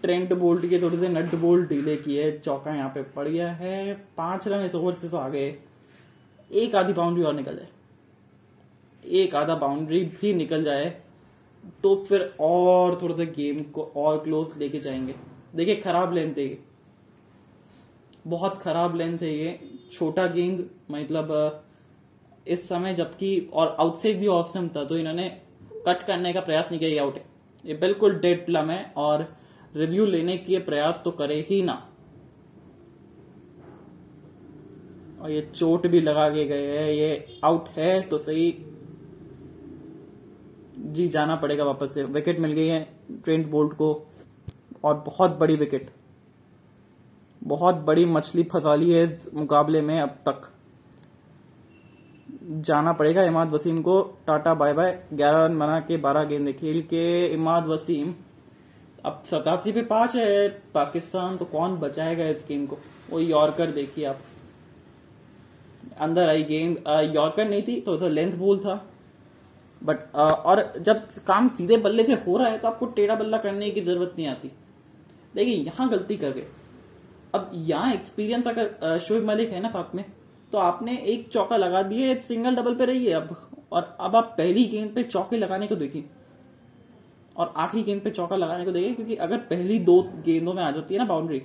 Trent Boult के थोड़े से नट बोल्ट ढीले किए, चौका यहाँ पे पड़ गया है। 5 रन इस ओवर से तो आ गए। एक आधी बाउंड्री और निकल जाए, एक आधा बाउंड्री भी निकल जाए तो फिर और थोड़ा सा गेम को और क्लोज लेके जाएंगे। देखिए खराब लेंथ है ये, बहुत खराब लेंथ है ये, छोटा गेंद मतलब इस समय, जबकि और आउटसाइड भी ऑप्शन था तो इन्होंने कट करने का प्रयास नहीं किया। आउट है ये, बिल्कुल डेड प्लम है और रिव्यू लेने के प्रयास तो करे ही ना। और ये चोट भी लगा के गए है, ये आउट है तो सही जी, जाना पड़ेगा वापस से। विकेट मिल गई है ट्रेंट बोल्ट को और बहुत बड़ी विकेट, बहुत बड़ी मछली फंसा ली है इस मुकाबले में। अब तक जाना पड़ेगा इमाद वसीम को, टाटा बाय बाय। 11 रन बना के 12 गेंदें खेल के इमाद वसीम अब 87 पे 5 है। पाकिस्तान तो कौन बचाएगा इस गेम को। वो यॉर्कर देखिए आप, अंदर आई गेंद, यॉर्कर नहीं थी तो लेंथ बॉल था बट और जब काम सीधे बल्ले से हो रहा है तो आपको टेढ़ा बल्ला करने की जरूरत नहीं आती। देखिए यहाँ गलती कर गए। अब यहाँ एक्सपीरियंस अगर शोएब मलिक है ना साथ में, तो आपने एक चौका लगा दिए, सिंगल डबल पे रहिए अब, और अब आप पहली गेंद पे चौके लगाने को देखिए और आखिरी गेंद पे चौका लगाने को देखिए, क्योंकि अगर पहली 2 गेंदों में आ जाती है ना बाउंड्री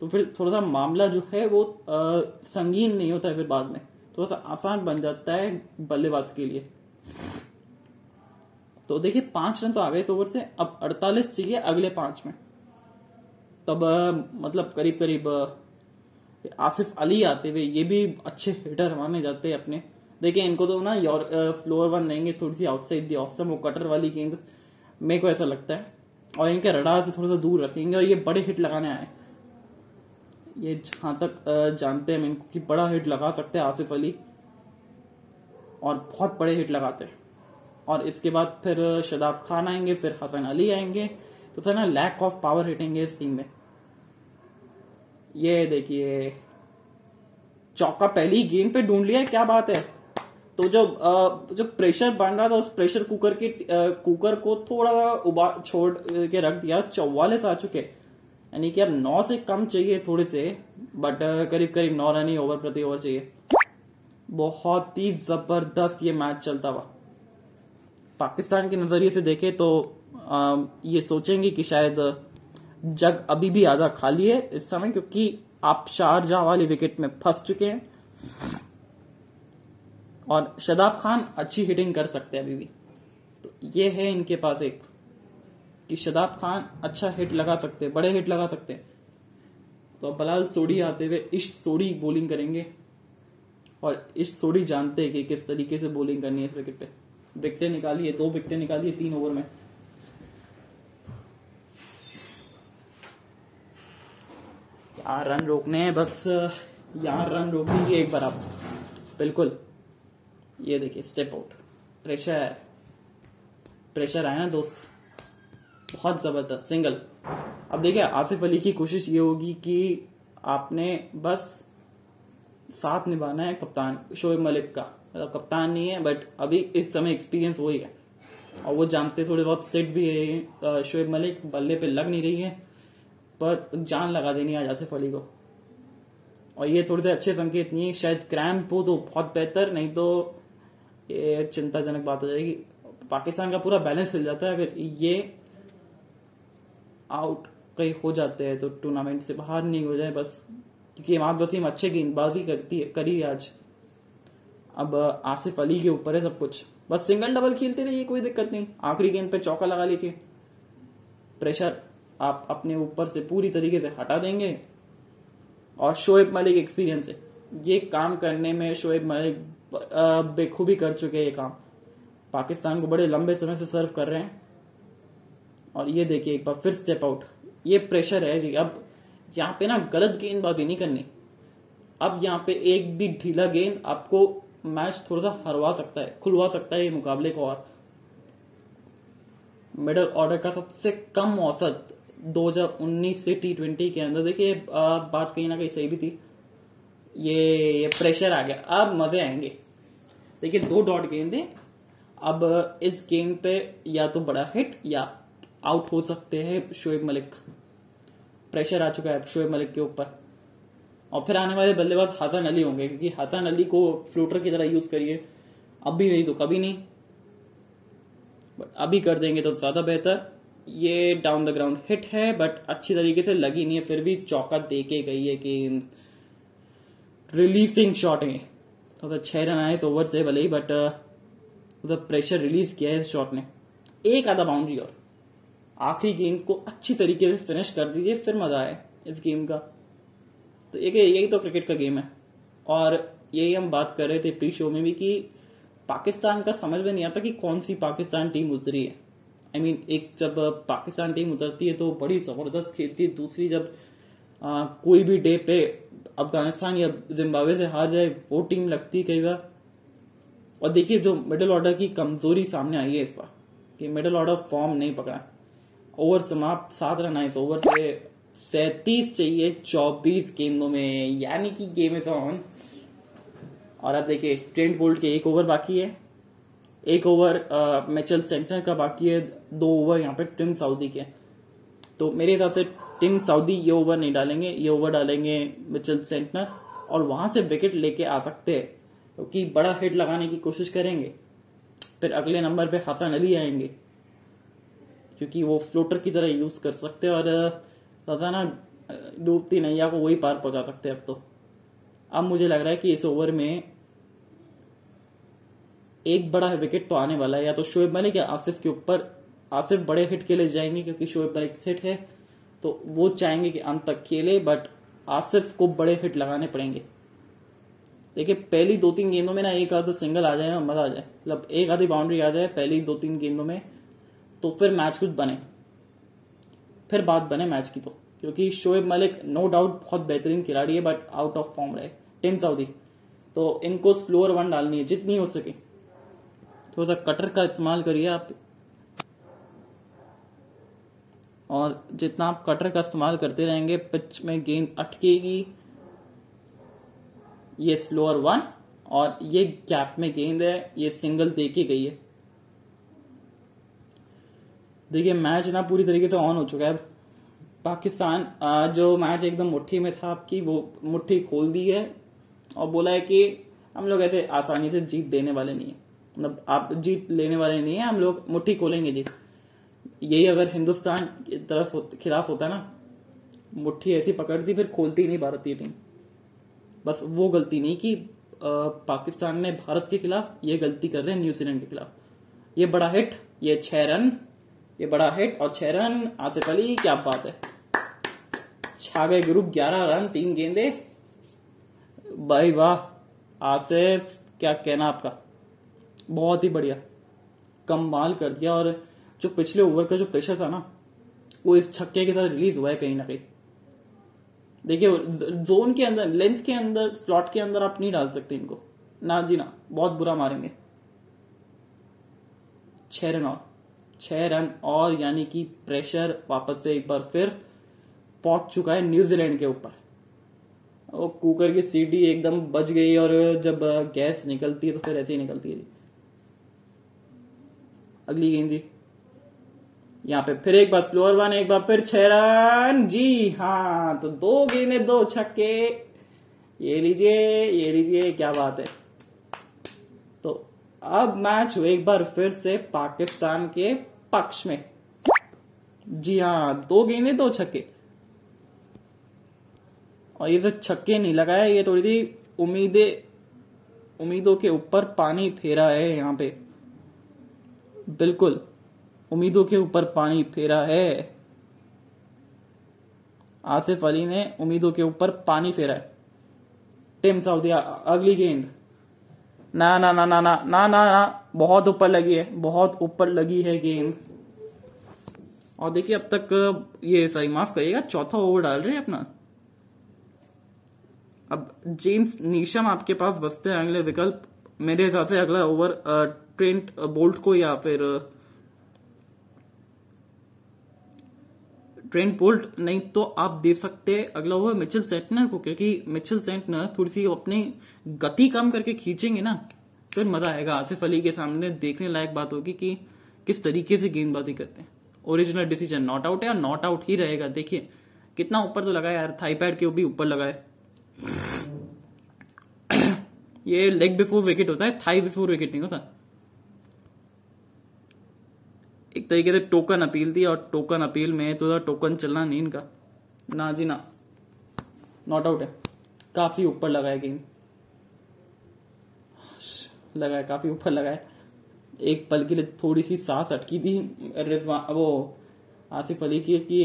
तो फिर थोड़ा सा मामला जो है वो संगीन नहीं होता है, फिर बाद में थोड़ा सा आसान बन जाता है बल्लेबाज के लिए। तो देखिए 5 रन तो आ गए इस ओवर से, अब 48 चाहिए अगले 5 में, तब मतलब करीब करीब आसिफ अली आते हुए, ये भी अच्छे हिटर माने जाते हैं अपने। देखिए इनको तो ना फ्लोर 1 लेंगे, थोड़ी सी आउटसाइड दी ऑफ से वो कटर वाली गेंद, मेरे को ऐसा लगता है, और इनके रडार से थोड़ा सा दूर रखेंगे और ये बड़े हिट लगाने आए। ये जहाँ तक जानते हैं इनको कि बड़ा हिट लगा सकते हैं आसिफ अली और बहुत बड़े हिट लगाते हैं। और इसके बाद फिर शादाब खान आएंगे, फिर हसन अली आएंगे, तो सर ना लैक ऑफ पावर हिटिंग है इस टीम में। ये देखिए चौका पहली गेंद पे ढूंढ लिया, क्या बात है। तो जो प्रेशर बन रहा था उस प्रेशर कुकर को थोड़ा उबाल छोड़ के रख दिया। 44 आ चुके, यानी कि अब 9 से कम चाहिए थोड़े से, बट करीब करीब 9 रन ही ओवर प्रति ओवर चाहिए। बहुत ही जबरदस्त ये मैच चलता हुआ। पाकिस्तान के नजरिए से देखे तो ये सोचेंगे कि शायद जग अभी भी आधा खाली है इस समय, क्योंकि आप शारजाह वाली विकेट में फंस चुके हैं और शादाब खान अच्छी हिटिंग कर सकते हैं अभी भी। तो ये है इनके पास एक कि शादाब खान अच्छा हिट लगा सकते हैं, बड़े हिट लगा सकते हैं। तो अब बलाल सोडी आते हुए इश्क सोडी बॉलिंग करेंगे और इश्क सोडी जानते हैं कि किस तरीके से बॉलिंग करनी है इस विकेट पे। विकटें निकाली है, 2 विकटें निकाली है 3 ओवर में। यार रन रोकने हैं बस, यहाँ रन रोक लीजिए एक बार आप, बिल्कुल। ये देखिए स्टेप आउट, प्रेशर प्रेशर आया ना दोस्त, बहुत जबरदस्त सिंगल। अब देखिए आसिफ अली की कोशिश ये होगी कि आपने बस साथ निभाना है कप्तान शोएब मलिक का, मतलब कप्तान नहीं है बट अभी इस समय एक्सपीरियंस वही है और वो जानते थोड़े बहुत सेट भी है। शोएब मलिक बल्ले पे लग नहीं रही है पर जान लगा देनी आज आसिफ अली को, और ये थोड़े से अच्छे संकेत नहीं है। शायद क्रैम्प हो तो बहुत बेहतर, नहीं तो ये चिंताजनक बात हो जाएगी। पाकिस्तान का पूरा बैलेंस हिल जाता है अगर ये आउट कहीं हो जाते हैं तो, टूर्नामेंट से बाहर नहीं हो जाए बस, क्योंकि इमाद वसीम अच्छे गेंदबाजी करी आज। अब आसिफ अली के ऊपर है सब कुछ, बस सिंगल डबल खेलते रहिए, कोई दिक्कत नहीं। आखिरी गेंद पे चौका लगा लीजिए, प्रेशर आप अपने ऊपर से पूरी तरीके से हटा देंगे। और शोएब मलिक एक्सपीरियंस है, ये काम करने में शोएब मलिक बेखूबी कर चुके हैं ये काम, पाकिस्तान को बड़े लंबे समय से सर्व कर रहे हैं। और ये देखिए एक बार फिर स्टेप आउट, ये प्रेशर है जी। अब यहाँ पे ना गलत गेंदबाजी नहीं करनी, अब यहाँ पे एक भी ढीला गेंद आपको मैच थोड़ा सा हरवा सकता है, खुलवा सकता है ये मुकाबले को। और मिडल ऑर्डर का सबसे कम औसत 2019 से T20 के अंदर, देखिए बात कहीं ना कहीं सही भी थी। ये प्रेशर आ गया, अब मजे आएंगे। देखिए 2 डॉट गेंदें, अब इस गेंद पे या तो बड़ा हिट या आउट हो सकते हैं शोएब मलिक। प्रेशर आ चुका है शोएब मलिक के ऊपर। और फिर आने वाले बल्लेबाज हसन अली होंगे, क्योंकि हसन अली को फ्लूटर की तरह यूज करिए, अब भी नहीं तो कभी नहीं, बट अभी कर देंगे तो ज्यादा बेहतर। ये डाउन द ग्राउंड हिट है बट अच्छी तरीके से लगी नहीं है, फिर भी चौका देके गई है कि रिलीफिंग शॉट है। तो 6 रन आए तो ओवर से भले ही, बट प्रेशर रिलीज किया है इस शॉट ने। एक आधा बाउंड्री और आखिरी गेम को अच्छी तरीके से फिनिश कर दीजिए, फिर मजा आए इस गेम का। तो यही तो क्रिकेट का गेम है। और यही हम बात कर रहे थे प्री शो में भी कि पाकिस्तान का समझ में नहीं आता कि कौन सी पाकिस्तान टीम उतरी है। एक जब पाकिस्तान टीम उतरती है तो बड़ी जबरदस्त खेलती है, दूसरी जब कोई भी डे पे अफगानिस्तान या जिम्बाब्वे से हार जाए वो टीम लगती कई बार। और देखिए जो मिडिल ऑर्डर की कमजोरी सामने आई है इस बार कि मिडिल ऑर्डर फॉर्म नहीं पकड़ा। ओवर समाप्त, 7 रन आए, ओवर से 37 चाहिए 24 गेंदों में, यानी कि गेम इज ऑन। और अब देखिए ट्रेंट बोल्ट के 1 ओवर बाकी है, 1 ओवर मिचेल सेंटनर का बाकी है, 2 ओवर यहाँ पे टिम साउदी के। तो मेरे हिसाब से टिम साउदी ये ओवर नहीं डालेंगे, ये ओवर डालेंगे मिचेल सेंटनर और वहां से विकेट लेके आ सकते हैं, क्योंकि बड़ा हिट लगाने की कोशिश करेंगे। फिर अगले नंबर पे हसन अली आएंगे क्योंकि वो फ्लोटर की तरह यूज कर सकते हैं और रोजाना डूबती नैया को वही पार पहुंचा सकते हैं। अब तो अब मुझे लग रहा है कि इस ओवर में एक बड़ा विकेट तो आने वाला है, या तो शोएब मलिक या आसिफ के ऊपर। आसिफ बड़े हिट के लिए जाएंगे क्योंकि शोएब मलिक हिट है तो वो चाहेंगे कि अंत तक खेले, बट आसिफ को बड़े हिट लगाने पड़ेंगे। देखिए पहली 2-3 गेंदों में ना एक आधा सिंगल आ जाए ना मजा आ जाए, मतलब एक आधी बाउंड्री आ जाए पहली 2-3 गेंदों में, तो फिर मैच कुछ बने, फिर बात बने मैच की। तो क्योंकि शोएब मलिक नो डाउट बहुत बेहतरीन खिलाड़ी है बट आउट ऑफ फॉर्म रहे टिम साउदी, तो इनको स्लोअर वन डालनी है जितनी हो सके। थोड़ा सा कटर का इस्तेमाल करिए आप, और जितना आप कटर का इस्तेमाल करते रहेंगे पिच में गेंद अटकेगी। ये स्लोअर वन और ये गैप में गेंद है, ये सिंगल देके गई है। देखिए मैच ना पूरी तरीके से ऑन हो चुका है। पाकिस्तान जो मैच एकदम मुट्ठी में था आपकी, वो मुट्ठी खोल दी है और बोला है कि हम लोग ऐसे आसानी से जीत देने वाले नहीं है, मतलब आप जीत लेने वाले नहीं है, हम लोग मुट्ठी खोलेंगे जीत। यही अगर हिंदुस्तान की तरफ खिलाफ होता ना, मुट्ठी ऐसी पकड़ती फिर खोलती नहीं भारतीय टीम। बस वो गलती नहीं कि पाकिस्तान ने भारत के खिलाफ, ये गलती कर रहे हैं न्यूजीलैंड के खिलाफ। ये बड़ा हिट, ये 6 रन, ये बड़ा हिट और 6 रन। आसिफ अली क्या बात है, छा गए ग्रुप, 11 रन 3 गेंदे, भाई वाह आसिफ, क्या कहना आपका, बहुत ही बढ़िया, कमाल कर दिया। और जो पिछले ओवर का जो प्रेशर था ना वो इस छक्के के साथ रिलीज हुआ है कहीं ना कहीं। देखिए जोन के अंदर, लेंथ के अंदर, स्लॉट के अंदर आप नहीं डाल सकते इनको, ना जी ना, बहुत बुरा मारेंगे। 6 रन और यानी कि प्रेशर वापस से एक बार फिर पहुंच चुका है न्यूजीलैंड के ऊपर। वो कुकर की सीटी एकदम बज गई, और जब गैस निकलती है तो फिर ऐसे ही निकलती है। अगली गेंद जी, यहाँ पे फिर एक बार स्लोअर वन, एक बार फिर 6 रन, जी हाँ। तो 2 गेंदे 2 छक्के, ये लीजिए, ये लीजिए, क्या बात है। तो अब मैच एक बार फिर से पाकिस्तान के पक्ष में, जी हाँ, 2 गेंदे 2 छक्के। और ये सब छक्के नहीं लगाए, ये थोड़ी सी उम्मीदों के ऊपर पानी फेरा है यहाँ पे, बिल्कुल उम्मीदों के ऊपर पानी फेरा है। आसिफ अली ने उम्मीदों के ऊपर पानी फेरा है। टिम साउदी, अगली गेंद, ना ना ना ना ना ना ना ना, बहुत ऊपर लगी है, बहुत ऊपर लगी है गेंद। और देखिए अब तक ये, सॉरी माफ करिएगा, 4था ओवर डाल रहे हैं अपना। अब जेम्स नीशम आपके पास बचते हैं अगले विकल्प। मेरे हिसाब से अगला ओवर ट्रेंट बोल्ट को या फिर ट्रेंट बोल्ट नहीं तो आप दे सकते अगला ओवर मिचेल सेंटनर को, क्योंकि मिचेल सेंटनर थोड़ी सी अपनी गति कम करके खींचेंगे ना, फिर मजा आएगा। आसिफ अली के सामने देखने लायक बात होगी कि किस तरीके से गेंदबाजी करते हैं। ओरिजिनल डिसीजन नॉट आउट है और नॉट आउट ही रहेगा। देखिए कितना ऊपर तो लगा है यार, थाई पैड के भी ऊपर लगा है। ये लेग बिफोर विकेट होता है, थाई बिफोर विकेट नहीं होता। एक तरीके से टोकन अपील थी और टोकन अपील में तो टोकन चलना नहीं इनका, ना जी ना, नॉट आउट है। काफी ऊपर लगा है गेंद, लगा है काफी ऊपर लगा है। एक पल के लिए थोड़ी सी सांस अटकी थी रिजवान वो आसिफ अली की कि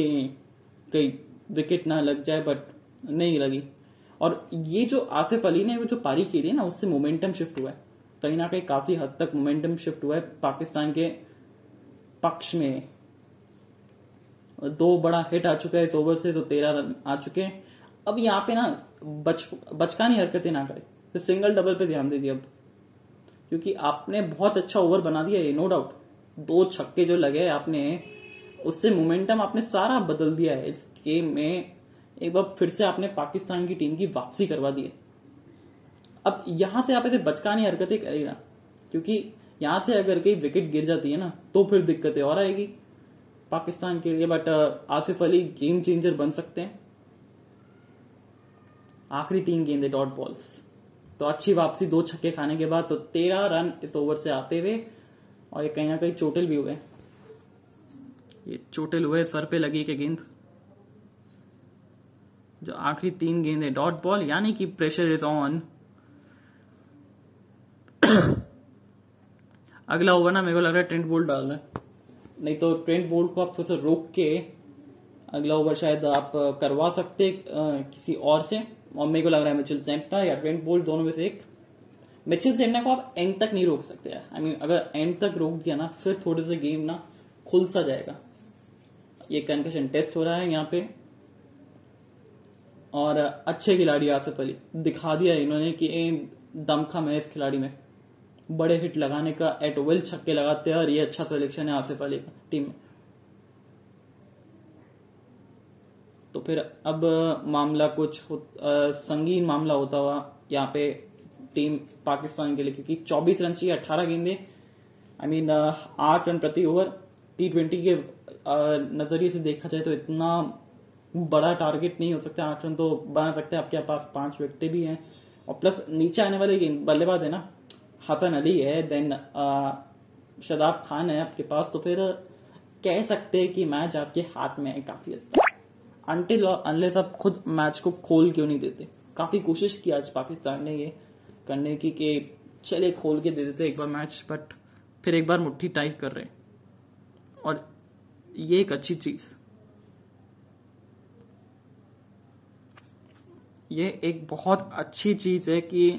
कहीं विकेट ना लग जाए, बट नहीं लगी। और ये जो आसिफ अली ने वो जो पारी की थी ना, उससे मोमेंटम शिफ्ट हुआ है कहीं ना कहीं, काफी हद तक मोमेंटम शिफ्ट हुआ है पाकिस्तान के पक्ष में। दो बड़ा हिट आ चुका है इस ओवर से, तो 13 रन आ चुके हैं। अब यहाँ पे ना बचकानी हरकतें ना करें, तो सिंगल डबल पे ध्यान दीजिए अब, क्योंकि आपने बहुत अच्छा ओवर बना दिया है नो डाउट। दो छक्के जो लगे आपने, उससे मोमेंटम आपने सारा बदल दिया है इस गेम में। एक बार फिर से आपने पाकिस्तान की टीम की वापसी करवा दी है। अब यहां से आप ऐसे बचकानी हरकतें करेगा, क्योंकि यहां से अगर कहीं विकेट गिर जाती है ना तो फिर दिक्कतें और आएगी पाकिस्तान के लिए। But Asif Ali game changer बन सकते हैं। आखिरी 3 गेंदे डॉट बॉल्स, तो अच्छी वापसी 2 छक्के खाने के बाद, तो 13 रन इस ओवर से आते हुए। और ये कहीं ना कहीं चोटिल भी हुए, ये चोटिल हुए, सर पे लगी के गेंद। जो आखिरी 3 गेंदे डॉट बॉल, यानी कि प्रेशर इज ऑन। अगला ओवर ना मेरे को लग रहा है ट्रेंट बोल्ट डालना है, नहीं तो ट्रेंट बोल्ट को आप थोड़ा सा रोक के अगला ओवर शायद आप करवा सकते किसी और से। और मेरे को लग रहा है मिचेल सैंटनर या ट्रेंट बोल्ट, दोनों में से एक। मिचेल सैंटनर को आप एंड तक नहीं रोक सकते यार, आई मीन अगर एंड तक रोक दिया ना फिर थोड़े से गेम ना खुल सा जाएगा। ये कंकशन टेस्ट हो रहा है यहाँ पे। और अच्छे खिलाड़ी आसिफ अली दिखा दिया इन्होंने कि दमखम है इस खिलाड़ी में, बड़े हिट लगाने का, एट विल छक्के लगाते हैं। और ये अच्छा सिलेक्शन है आसिफ अली का टीम में। तो फिर अब मामला कुछ संगीन मामला होता हुआ यहाँ पे टीम पाकिस्तान के लिए, क्योंकि 24 रन चाहिए 18 गेंदे, आई मीन 8 रन प्रति ओवर। T20 के नजरिए से देखा जाए तो इतना बड़ा टारगेट नहीं हो सकता, 8 रन तो बना सकते हैं। आपके पास 5 विकेटें भी हैं और प्लस नीचे आने वाले बल्लेबाज है ना, हसन अली है, देन शादाब खान है आपके पास। तो फिर कह सकते हैं कि मैच आपके हाथ में है काफी हद तक, अनटिल अनलेस आप खुद मैच को खोल क्यों नहीं देते। काफी कोशिश की आज पाकिस्तान ने ये करने की कि चले खोल के दे देते एक बार मैच, बट फिर एक बार मुट्ठी टाइट कर रहे हैं। और ये एक अच्छी चीज, ये एक बहुत अच्छी चीज है कि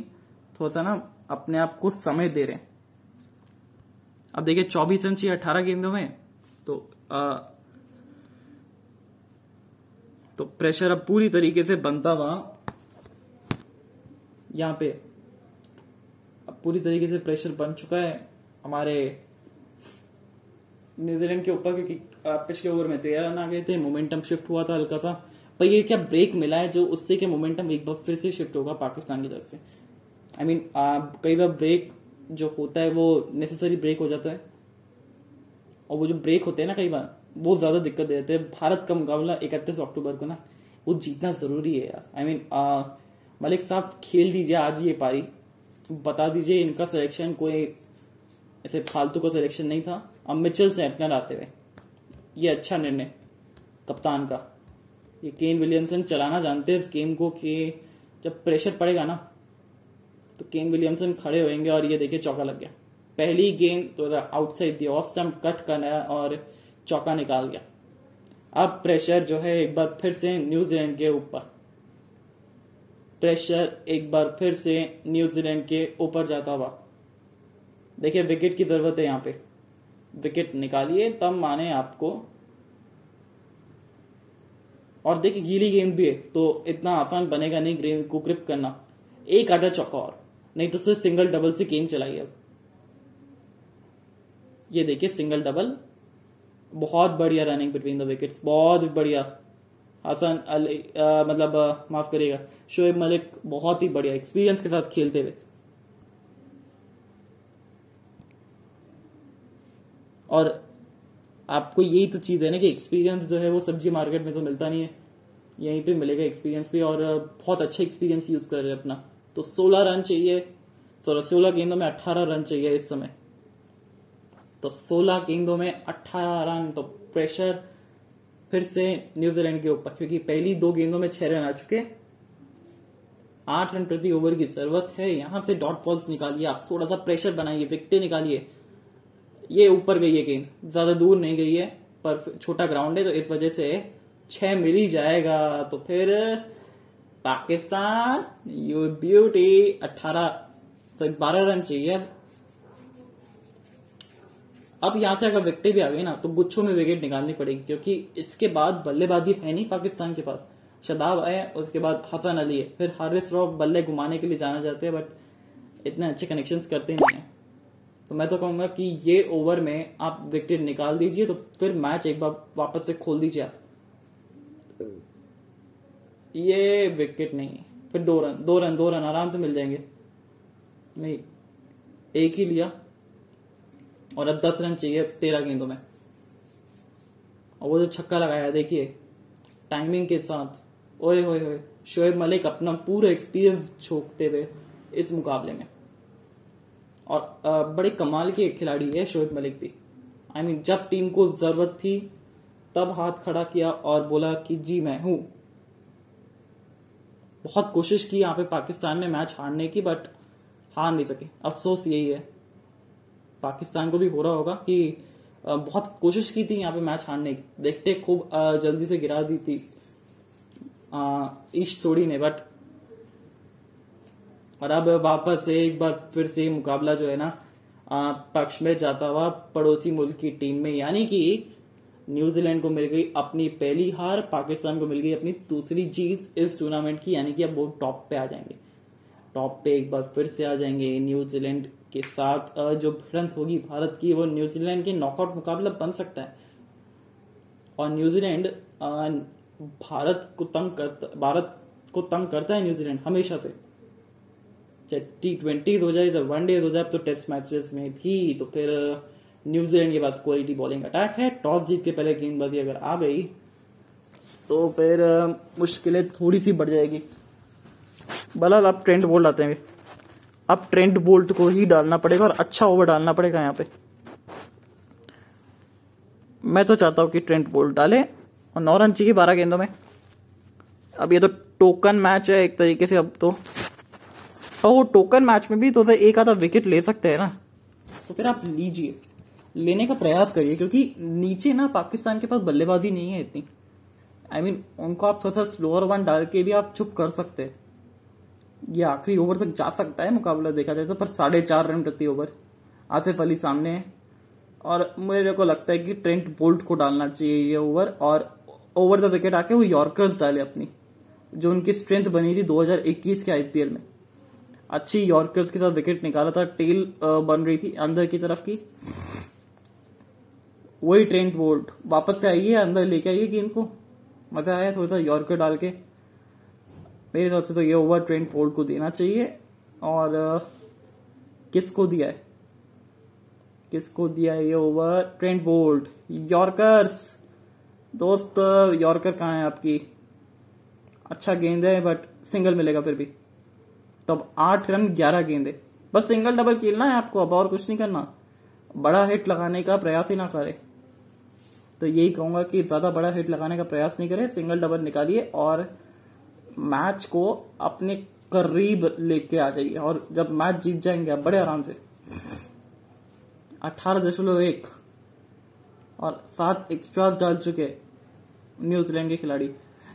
थोड़ा सा ना अपने आप को समय दे रहे हैं। अब देखिए 24 रन चाहिए 18 गेंदों में, तो प्रेशर अब पूरी तरीके से बनता हुआ यहाँ पे, अब पूरी तरीके से प्रेशर बन चुका है हमारे न्यूजीलैंड के ऊपर, क्योंकि पिछले ओवर में 13 रन आ गए थे, मोमेंटम शिफ्ट हुआ था हल्का सा। पर ये क्या ब्रेक मिला है जो उससे कि मोमेंटम एक बार फिर से शिफ्ट होगा पाकिस्तान की तरफ से। आई मीन कई बार ब्रेक जो होता है वो नेसेसरी ब्रेक हो जाता है, और वो जो ब्रेक होते हैं ना कई बार वो ज्यादा दिक्कत देते हैं। भारत का मुकाबला 31 अक्टूबर को ना, वो जीतना जरूरी है यार। आई मीन मलिक साहब खेल दीजिए आज ये पारी, बता दीजिए इनका सिलेक्शन कोई ऐसे फालतू का सिलेक्शन नहीं था। अब मिचेल सैंटनर आते हुए ये अच्छा निर्णय कप्तान का, ये केन विलियमसन चलाना जानते हैं इस गेम को कि जब प्रेशर पड़ेगा ना तो केन विलियमसन खड़े होएंगे। और ये देखिए चौका लग गया, पहली गेंद तो आउटसाइड दिया, ऑफ स्टंप कट करना और चौका निकाल गया। अब प्रेशर जो है एक बार फिर से न्यूजीलैंड के ऊपर, प्रेशर एक बार फिर से न्यूजीलैंड के ऊपर जाता हुआ। देखिए विकेट की जरूरत है यहाँ पे, विकेट निकालिए तब माने आपको। और देखिए गीली गेंद भी है तो इतना आसान बनेगा नहीं गेंद को ग्रिप करना। एक आधा चौका और, नहीं तो सिर्फ सिंगल डबल से गेम चलाइए। अब ये देखिए सिंगल डबल, बहुत बढ़िया रनिंग बिटवीन द विकेट्स, बहुत बढ़िया। हसन अली मतलब माफ करिएगा शोएब मलिक, बहुत ही बढ़िया एक्सपीरियंस के साथ खेलते हुए। और आपको यही तो चीज़ है ना कि एक्सपीरियंस जो है वो सब्जी मार्केट में तो मिलता नहीं है, यहीं पे मिलेगा एक्सपीरियंस भी, और बहुत अच्छा एक्सपीरियंस यूज़ कर रहे हैं अपना। तो 16 रन चाहिए, तो 16 गेंदों में 18 रन चाहिए इस समय, तो 16 गेंदों में 18 रन, तो प्रेशर फिर से न्यूजीलैंड के ऊपर, क्योंकि पहली दो गेंदों में 6 रन आ चुके, 8 रन प्रति ओवर की जरूरत है। यहां से डॉट बॉल्स निकालिए आप, थोड़ा सा प्रेशर बनाइए, विकेटें निकालिए। ये ऊपर गई है गेंद, ज्यादा दूर नहीं गई है, पर छोटा ग्राउंड है तो इस वजह से 6 मिल ही जाएगा। तो फिर पाकिस्तान यू ब्यूटी 18, तो 12 रन चाहिए। अब यहां से अगर विकेटें भी आ गई ना तो गुच्छों में विकेट निकालनी पड़ेगी, क्योंकि इसके बाद बल्लेबाजी है नहीं पाकिस्तान के पास। शदाब आए, उसके बाद हसन अली है, फिर हारिस रॉफ बल्ले घुमाने के लिए जाना जाते हैं, बट इतने अच्छे कनेक्शंस करते नहीं है। तो मैं तो कहूंगा कि ये ओवर में आप विकेट निकाल दीजिए, तो फिर मैच एक बार वापस से खोल दीजिए आप। ये विकेट नहीं है, फिर दो रन आराम से मिल जाएंगे। नहीं, एक ही लिया, और अब 10 रन चाहिए 13 गेंदों में। और वो जो छक्का लगाया देखिए टाइमिंग के साथ, ओए होए होए, शोएब मलिक अपना पूरा एक्सपीरियंस झोंकते हुए इस मुकाबले में। और बड़े कमाल के एक खिलाड़ी है शोएब मलिक भी, आई मीन जब टीम को जरूरत थी तब हाथ खड़ा किया और बोला कि जी मैं हूं। बहुत कोशिश की यहाँ पे पाकिस्तान ने मैच हारने की, बट हार नहीं सके। अफसोस यही है, पाकिस्तान को भी हो रहा होगा कि बहुत कोशिश की थी यहाँ पे मैच हारने की, देखते खूब जल्दी से गिरा दी थी ईश थोड़ी ने, बट। और अब वापस से एक बार फिर से मुकाबला जो है ना पक्ष में जाता हुआ पड़ोसी मुल्क की टीम में, यानी कि न्यूजीलैंड को मिल गई अपनी पहली हार, पाकिस्तान को मिल गई अपनी दूसरी जीत इस टूर्नामेंट की, यानी कि अब वो टॉप पे आ जाएंगे। टॉप पे एक बार फिर से आ जाएंगे न्यूजीलैंड के साथ जो भिड़ंत होगी भारत की, वो न्यूजीलैंड के नॉकआउट मुकाबला बन सकता है। और न्यूजीलैंड भारत को तंग करता है न्यूजीलैंड हमेशा से, चाहे T20 हो जाए, चाहे वनडेज हो जाए, तो टेस्ट मैचेस में भी। तो फिर न्यूजीलैंड के पास क्वालिटी बॉलिंग अटैक है, टॉस जीत के पहले गेंदबाजी अगर आ गई तो फिर मुश्किलें थोड़ी सी बढ़ जाएगी। बहरहाल अब ट्रेंट बोल्ट आते हैं, अब ट्रेंट बोल्ट को ही डालना पड़ेगा और अच्छा ओवर डालना पड़ेगा यहाँ पे। मैं तो चाहता हूं कि ट्रेंट बोल्ट डाले, और 9 रन चाहिए 12 गेंदों में। अब ये तो टोकन मैच है एक तरीके से, अब तो, और वो टोकन मैच में भी तो एक आधा विकेट ले सकते हैं ना, तो फिर आप लीजिए, लेने का प्रयास करिए, क्योंकि नीचे ना पाकिस्तान के पास बल्लेबाजी नहीं है इतनी, आई मीन उनको आप थोड़ा सा स्लोअर वन डाल के भी आप चुप कर सकते हैं। ये आखिरी ओवर तक जा सकता है मुकाबला देखा जाए तो, पर 4.5 रन प्रति ओवर आसिफ अली सामने है, और मेरे को लगता है कि ट्रेंट बोल्ट को डालना चाहिए ये ओवर, और ओवर द विकेट आके वो यॉर्कर्स डाले अपनी, जो उनकी स्ट्रेंथ बनी थी 2021 के आईपीएल में। अच्छी यॉर्कर्स के साथ विकेट निकाला था, टेल बन रही थी अंदर की तरफ की, वही ट्रेंट बोल्ट वापस से आइए, अंदर लेके आइए गेंद को, मजा आया थोड़ा सा यॉर्कर डाल के। मेरे हिसाब से तो ये ओवर ट्रेंट बोल्ट को देना चाहिए। और किसको दिया है ये ओवर? Trent Boult. यॉर्कर्स दोस्त, यॉर्कर कहाँ है आपकी? अच्छा गेंद है बट सिंगल मिलेगा फिर भी। तो अब 8 रन 11 गेंदे, बस सिंगल डबल खेलना है आपको अब, और कुछ नहीं करना। बड़ा हिट लगाने का प्रयास ही ना करे, तो यही कहूंगा कि ज्यादा बड़ा हिट लगाने का प्रयास नहीं करे, सिंगल डबल निकालिए और मैच को अपने करीब लेके आ जाइए। और जब मैच जीत जाएंगे आप बड़े आराम से, 18.1 और 7 एक्स्ट्रा डाल चुके न्यूजीलैंड के खिलाड़ी।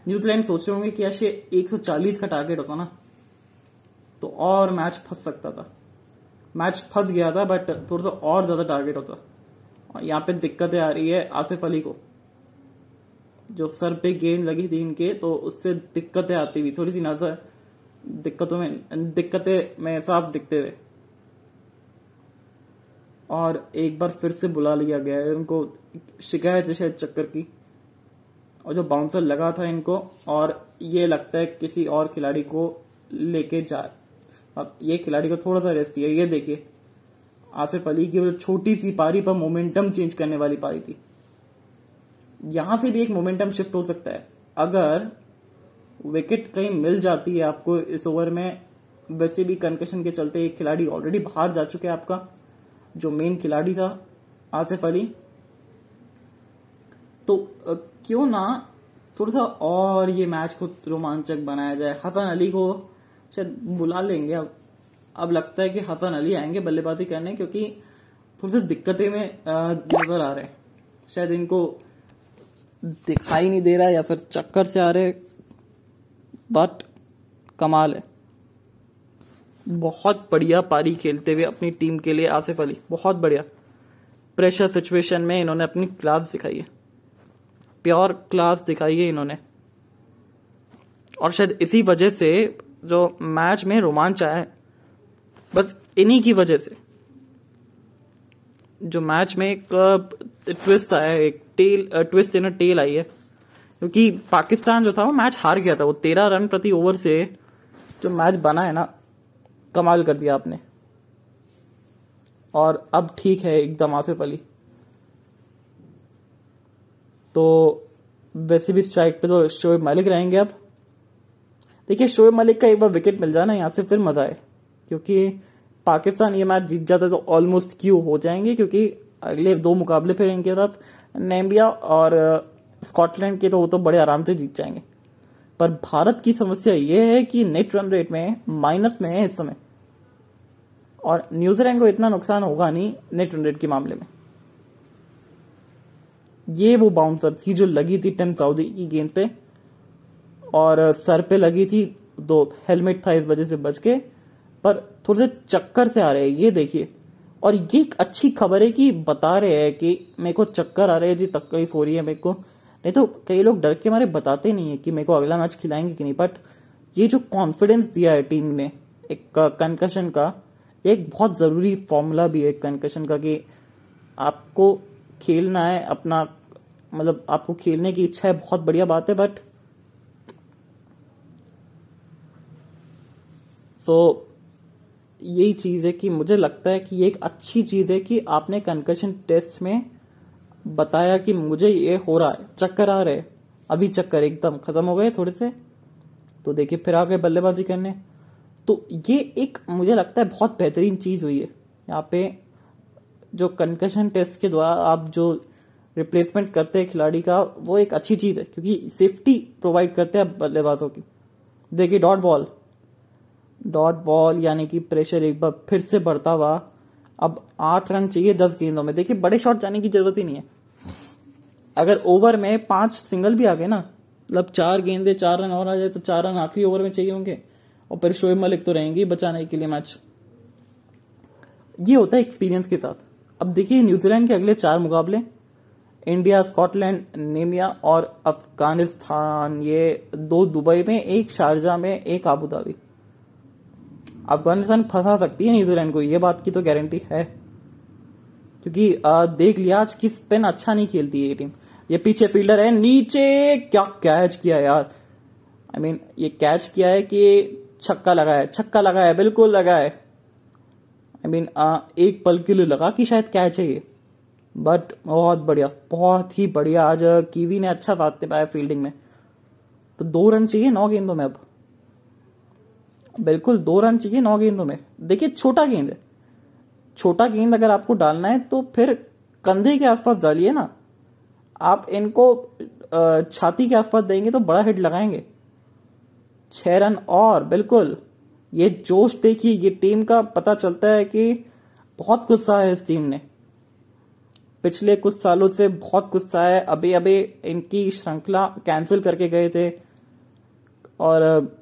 न्यूजीलैंड सोच रहे होंगे कि ऐसे 140 का टारगेट होता ना तो और मैच फंस सकता था, मैच फंस गया था, बट थोड़ा सा और ज्यादा टारगेट होता। और यहाँ पे दिक्कतें आ रही है आसिफ अली को, जो सर पे गेंद लगी थी इनके, तो उससे दिक्कतें आती हुई, थोड़ी सी नजर दिक्कतें में साफ दिखते हुए। और एक बार फिर से बुला लिया गया है उनको, शिकायत है शायद चक्कर की, और जो बाउंसर लगा था इनको, और ये लगता है किसी और खिलाड़ी को लेके जाए। अब ये खिलाड़ी को थोड़ा सा रेस्ट दिया। ये देखिए आसिफ अली की वो छोटी सी पारी पर मोमेंटम चेंज करने वाली पारी थी, यहां से भी एक मोमेंटम शिफ्ट हो सकता है। अगर विकेट कहीं मिल जाती है आपको इस ओवर में, वैसे भी कंकशन के चलते एक खिलाड़ी ऑलरेडी बाहर जा चुके हैं, आपका जो मेन खिलाड़ी था आसिफ अली, तो क्यों ना थोड़ा सा और ये मैच को रोमांचक बनाया जाए। हसन अली को शायद बुला लेंगे अब लगता है कि हसन अली आएंगे बल्लेबाजी करने, क्योंकि थोड़ी सी दिक्कतें में नजर आ रहे हैं, शायद इनको दिखाई नहीं दे रहा या फिर चक्कर से आ रहे, बट कमाल है, बहुत बढ़िया पारी खेलते हुए अपनी टीम के लिए आसिफ अली, बहुत बढ़िया। प्रेशर सिचुएशन में इन्होंने अपनी क्लास दिखाई है, प्योर क्लास दिखाई है इन्होंने, और शायद इसी वजह से जो मैच में रोमांच आया है, बस इन्हीं की वजह से जो मैच में एक ट्विस्ट आया है, एक टेल ट्विस्ट इन टेल आई है, क्योंकि पाकिस्तान जो था वो मैच हार गया था, वो 13 रन प्रति ओवर से जो मैच बना है ना, कमाल कर दिया आपने। और अब ठीक है एकदम आसिफ अली, तो वैसे भी स्ट्राइक पे तो शोएब मलिक रहेंगे। अब देखिए शोएब मलिक का एक बार विकेट मिल जाना यहां से फिर मजा आए, क्योंकि पाकिस्तान ये मैच जीत जाता है तो ऑलमोस्ट क्यू हो जाएंगे, क्योंकि अगले 2 मुकाबले फिर इनके साथ नेम्बिया और स्कॉटलैंड के, तो वो तो बड़े आराम से जीत जाएंगे। पर भारत की समस्या ये है कि नेट रन रेट में माइनस में है इस समय, और न्यूजीलैंड को इतना नुकसान होगा नहीं नेट रन रेट के मामले में। ये वो बाउंसर थी जो लगी थी टिम साउदी की गेंद पे और सर पे लगी थी, तो हेलमेट था इस वजह से बच के, पर थोड़े से चक्कर से आ रहे हैं ये देखिए। और ये एक अच्छी खबर है कि बता रहे हैं कि मेरे को चक्कर आ रहे हैं जी, तकलीफ हो रही है मेरे को, नहीं तो कई लोग डर के मारे बताते नहीं है कि मेरे को अगला मैच खिलाएंगे कि नहीं। बट ये जो कॉन्फिडेंस दिया है टीम ने एक कंकशन का, एक बहुत ज़रूरी फॉर्मूला भी है कंकशन का, कि आपको खेलना है अपना, मतलब आपको खेलने की इच्छा है, बहुत बढ़िया बात है, बट तो यही चीज़ है कि मुझे लगता है कि ये एक अच्छी चीज़ है कि आपने कंकशन टेस्ट में बताया कि मुझे ये हो रहा है, चक्कर आ रहे हैं, अभी चक्कर एकदम खत्म हो गए थोड़े से, तो देखिए फिर आ गए बल्लेबाजी करने। तो ये एक मुझे लगता है बहुत बेहतरीन चीज़ हुई है यहाँ पे, जो कंकशन टेस्ट के द्वारा आप जो रिप्लेसमेंट करते हैं खिलाड़ी का, वो एक अच्छी चीज़ है, क्योंकि सेफ्टी प्रोवाइड करते हैं बल्लेबाजों की। देखिए डॉट बॉल यानी कि प्रेशर एक बार फिर से बढ़ता हुआ, अब 8 रन चाहिए 10 गेंदों में। देखिए बड़े शॉट जाने की जरूरत ही नहीं है, अगर ओवर में 5 सिंगल भी आ गए ना, मतलब 4 गेंदें 4 रन और आ जाए, तो 4 रन आखिरी ओवर में चाहिए होंगे, और फिर शोएब मलिक तो रहेंगे बचाने के लिए मैच। ये होता है एक्सपीरियंस के साथ। अब देखिए न्यूजीलैंड के अगले 4 मुकाबले, इंडिया, स्कॉटलैंड, नेमिया और अफगानिस्तान, ये 2 दुबई में, 1 शारजाह में, 1 आबूधाबी। अफगानिस्तान फंसा सकती है न्यूजीलैंड को, ये बात की तो गारंटी है, क्योंकि देख लिया आज की स्पिन अच्छा नहीं खेलती है ये टीम। ये पीछे फील्डर है, नीचे क्या कैच किया यार, आई मीन ये कैच किया है कि छक्का लगाया है, बिल्कुल लगाया है, आई मीन एक पल के लिए लगा कि शायद कैच है ये, बट बहुत ही बढ़िया आज कीवी ने अच्छा साथ निभाया फील्डिंग में। तो 2 रन चाहिए 9 गेंदों में, अब बिल्कुल 2 रन चाहिए 9 गेंदों में। देखिए छोटा गेंद अगर आपको डालना है तो फिर कंधे के आसपास डालिए ना, आप इनको छाती के आसपास देंगे तो बड़ा हिट लगाएंगे। 6 रन और, बिल्कुल ये जोश देखिए, ये टीम का पता चलता है कि बहुत गुस्सा है इस टीम ने, पिछले कुछ सालों से बहुत गुस्सा है। अभी इनकी श्रृंखला कैंसिल करके गए थे, और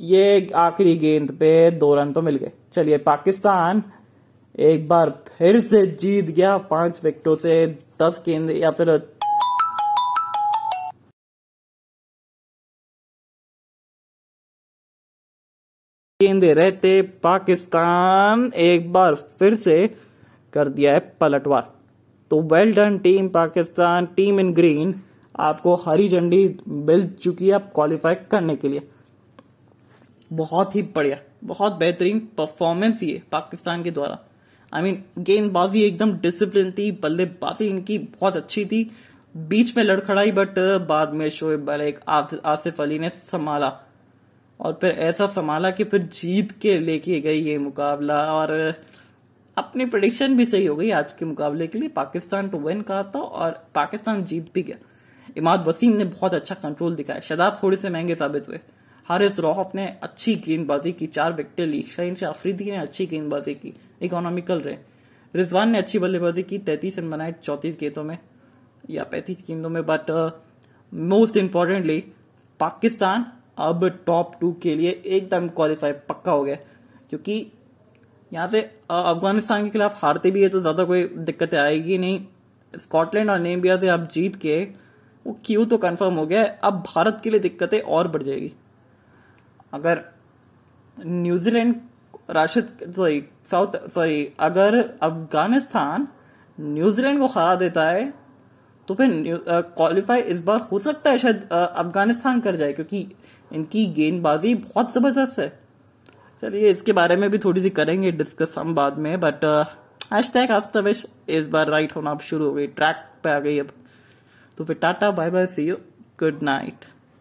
ये आखिरी गेंद पे 2 रन तो मिल गए। चलिए पाकिस्तान एक बार फिर से जीत गया 5 विकेटों से, 10 गेंद या फिर गेंदे रहते पाकिस्तान एक बार फिर से कर दिया है पलटवार। तो well done team Pakistan, team in green, आपको हरी झंडी मिल चुकी है आप क्वालिफाई करने के लिए। बहुत ही बढ़िया, बहुत बेहतरीन परफॉर्मेंस ये पाकिस्तान के द्वारा, आई मीन गेंदबाजी एकदम डिसिप्लिन थी, बल्लेबाजी इनकी बहुत अच्छी थी, बीच में लड़खड़ाई, बट बाद में शोएब मलिक आसिफ अली ने संभाला और फिर ऐसा संभाला कि फिर जीत के लेके गई ये मुकाबला। और अपनी प्रेडिक्शन भी सही हो गई आज के मुकाबले के लिए, पाकिस्तान टू विन कहा था और पाकिस्तान जीत भी गया। इमाद वसीम ने बहुत अच्छा कंट्रोल दिखाया, शादाब थोड़े से महंगे साबित हुए, हारिस रऊफ ने अच्छी गेंदबाजी की, 4 विकेटें ली, शाहीन शाह अफरीदी ने अच्छी गेंदबाजी की, इकोनॉमिकल रहे, रिजवान ने अच्छी बल्लेबाजी की, 33 रन बनाए 34 गेंदों में या 35 गेंदों में। बट मोस्ट इम्पॉर्टेंटली पाकिस्तान अब टॉप 2 के लिए एकदम क्वालिफाई पक्का हो गया, क्योंकि यहाँ से अफगानिस्तान के खिलाफ हारते भी है तो ज़्यादा कोई दिक्कतें आएगी नहीं। स्कॉटलैंड और नेमिबिया से आप जीत के वो क्यू तो कंफर्म हो गया है, अब भारत के लिए दिक्कतें और बढ़ जाएगी। अगर न्यूजीलैंड अगर अफगानिस्तान न्यूजीलैंड को हरा देता है तो फिर क्वालिफाई इस बार हो सकता है शायद अफगानिस्तान कर जाए, क्योंकि इनकी गेंदबाजी बहुत ज़बरदस्त है। चलिए इसके बारे में भी थोड़ी सी करेंगे डिस्कस हम बाद में। बट # आस्तविश इस बार राइट होना अब शुरू हो गई, ट्रैक पे आ गई अब। तो फिर Tata, bye bye, see you, good night.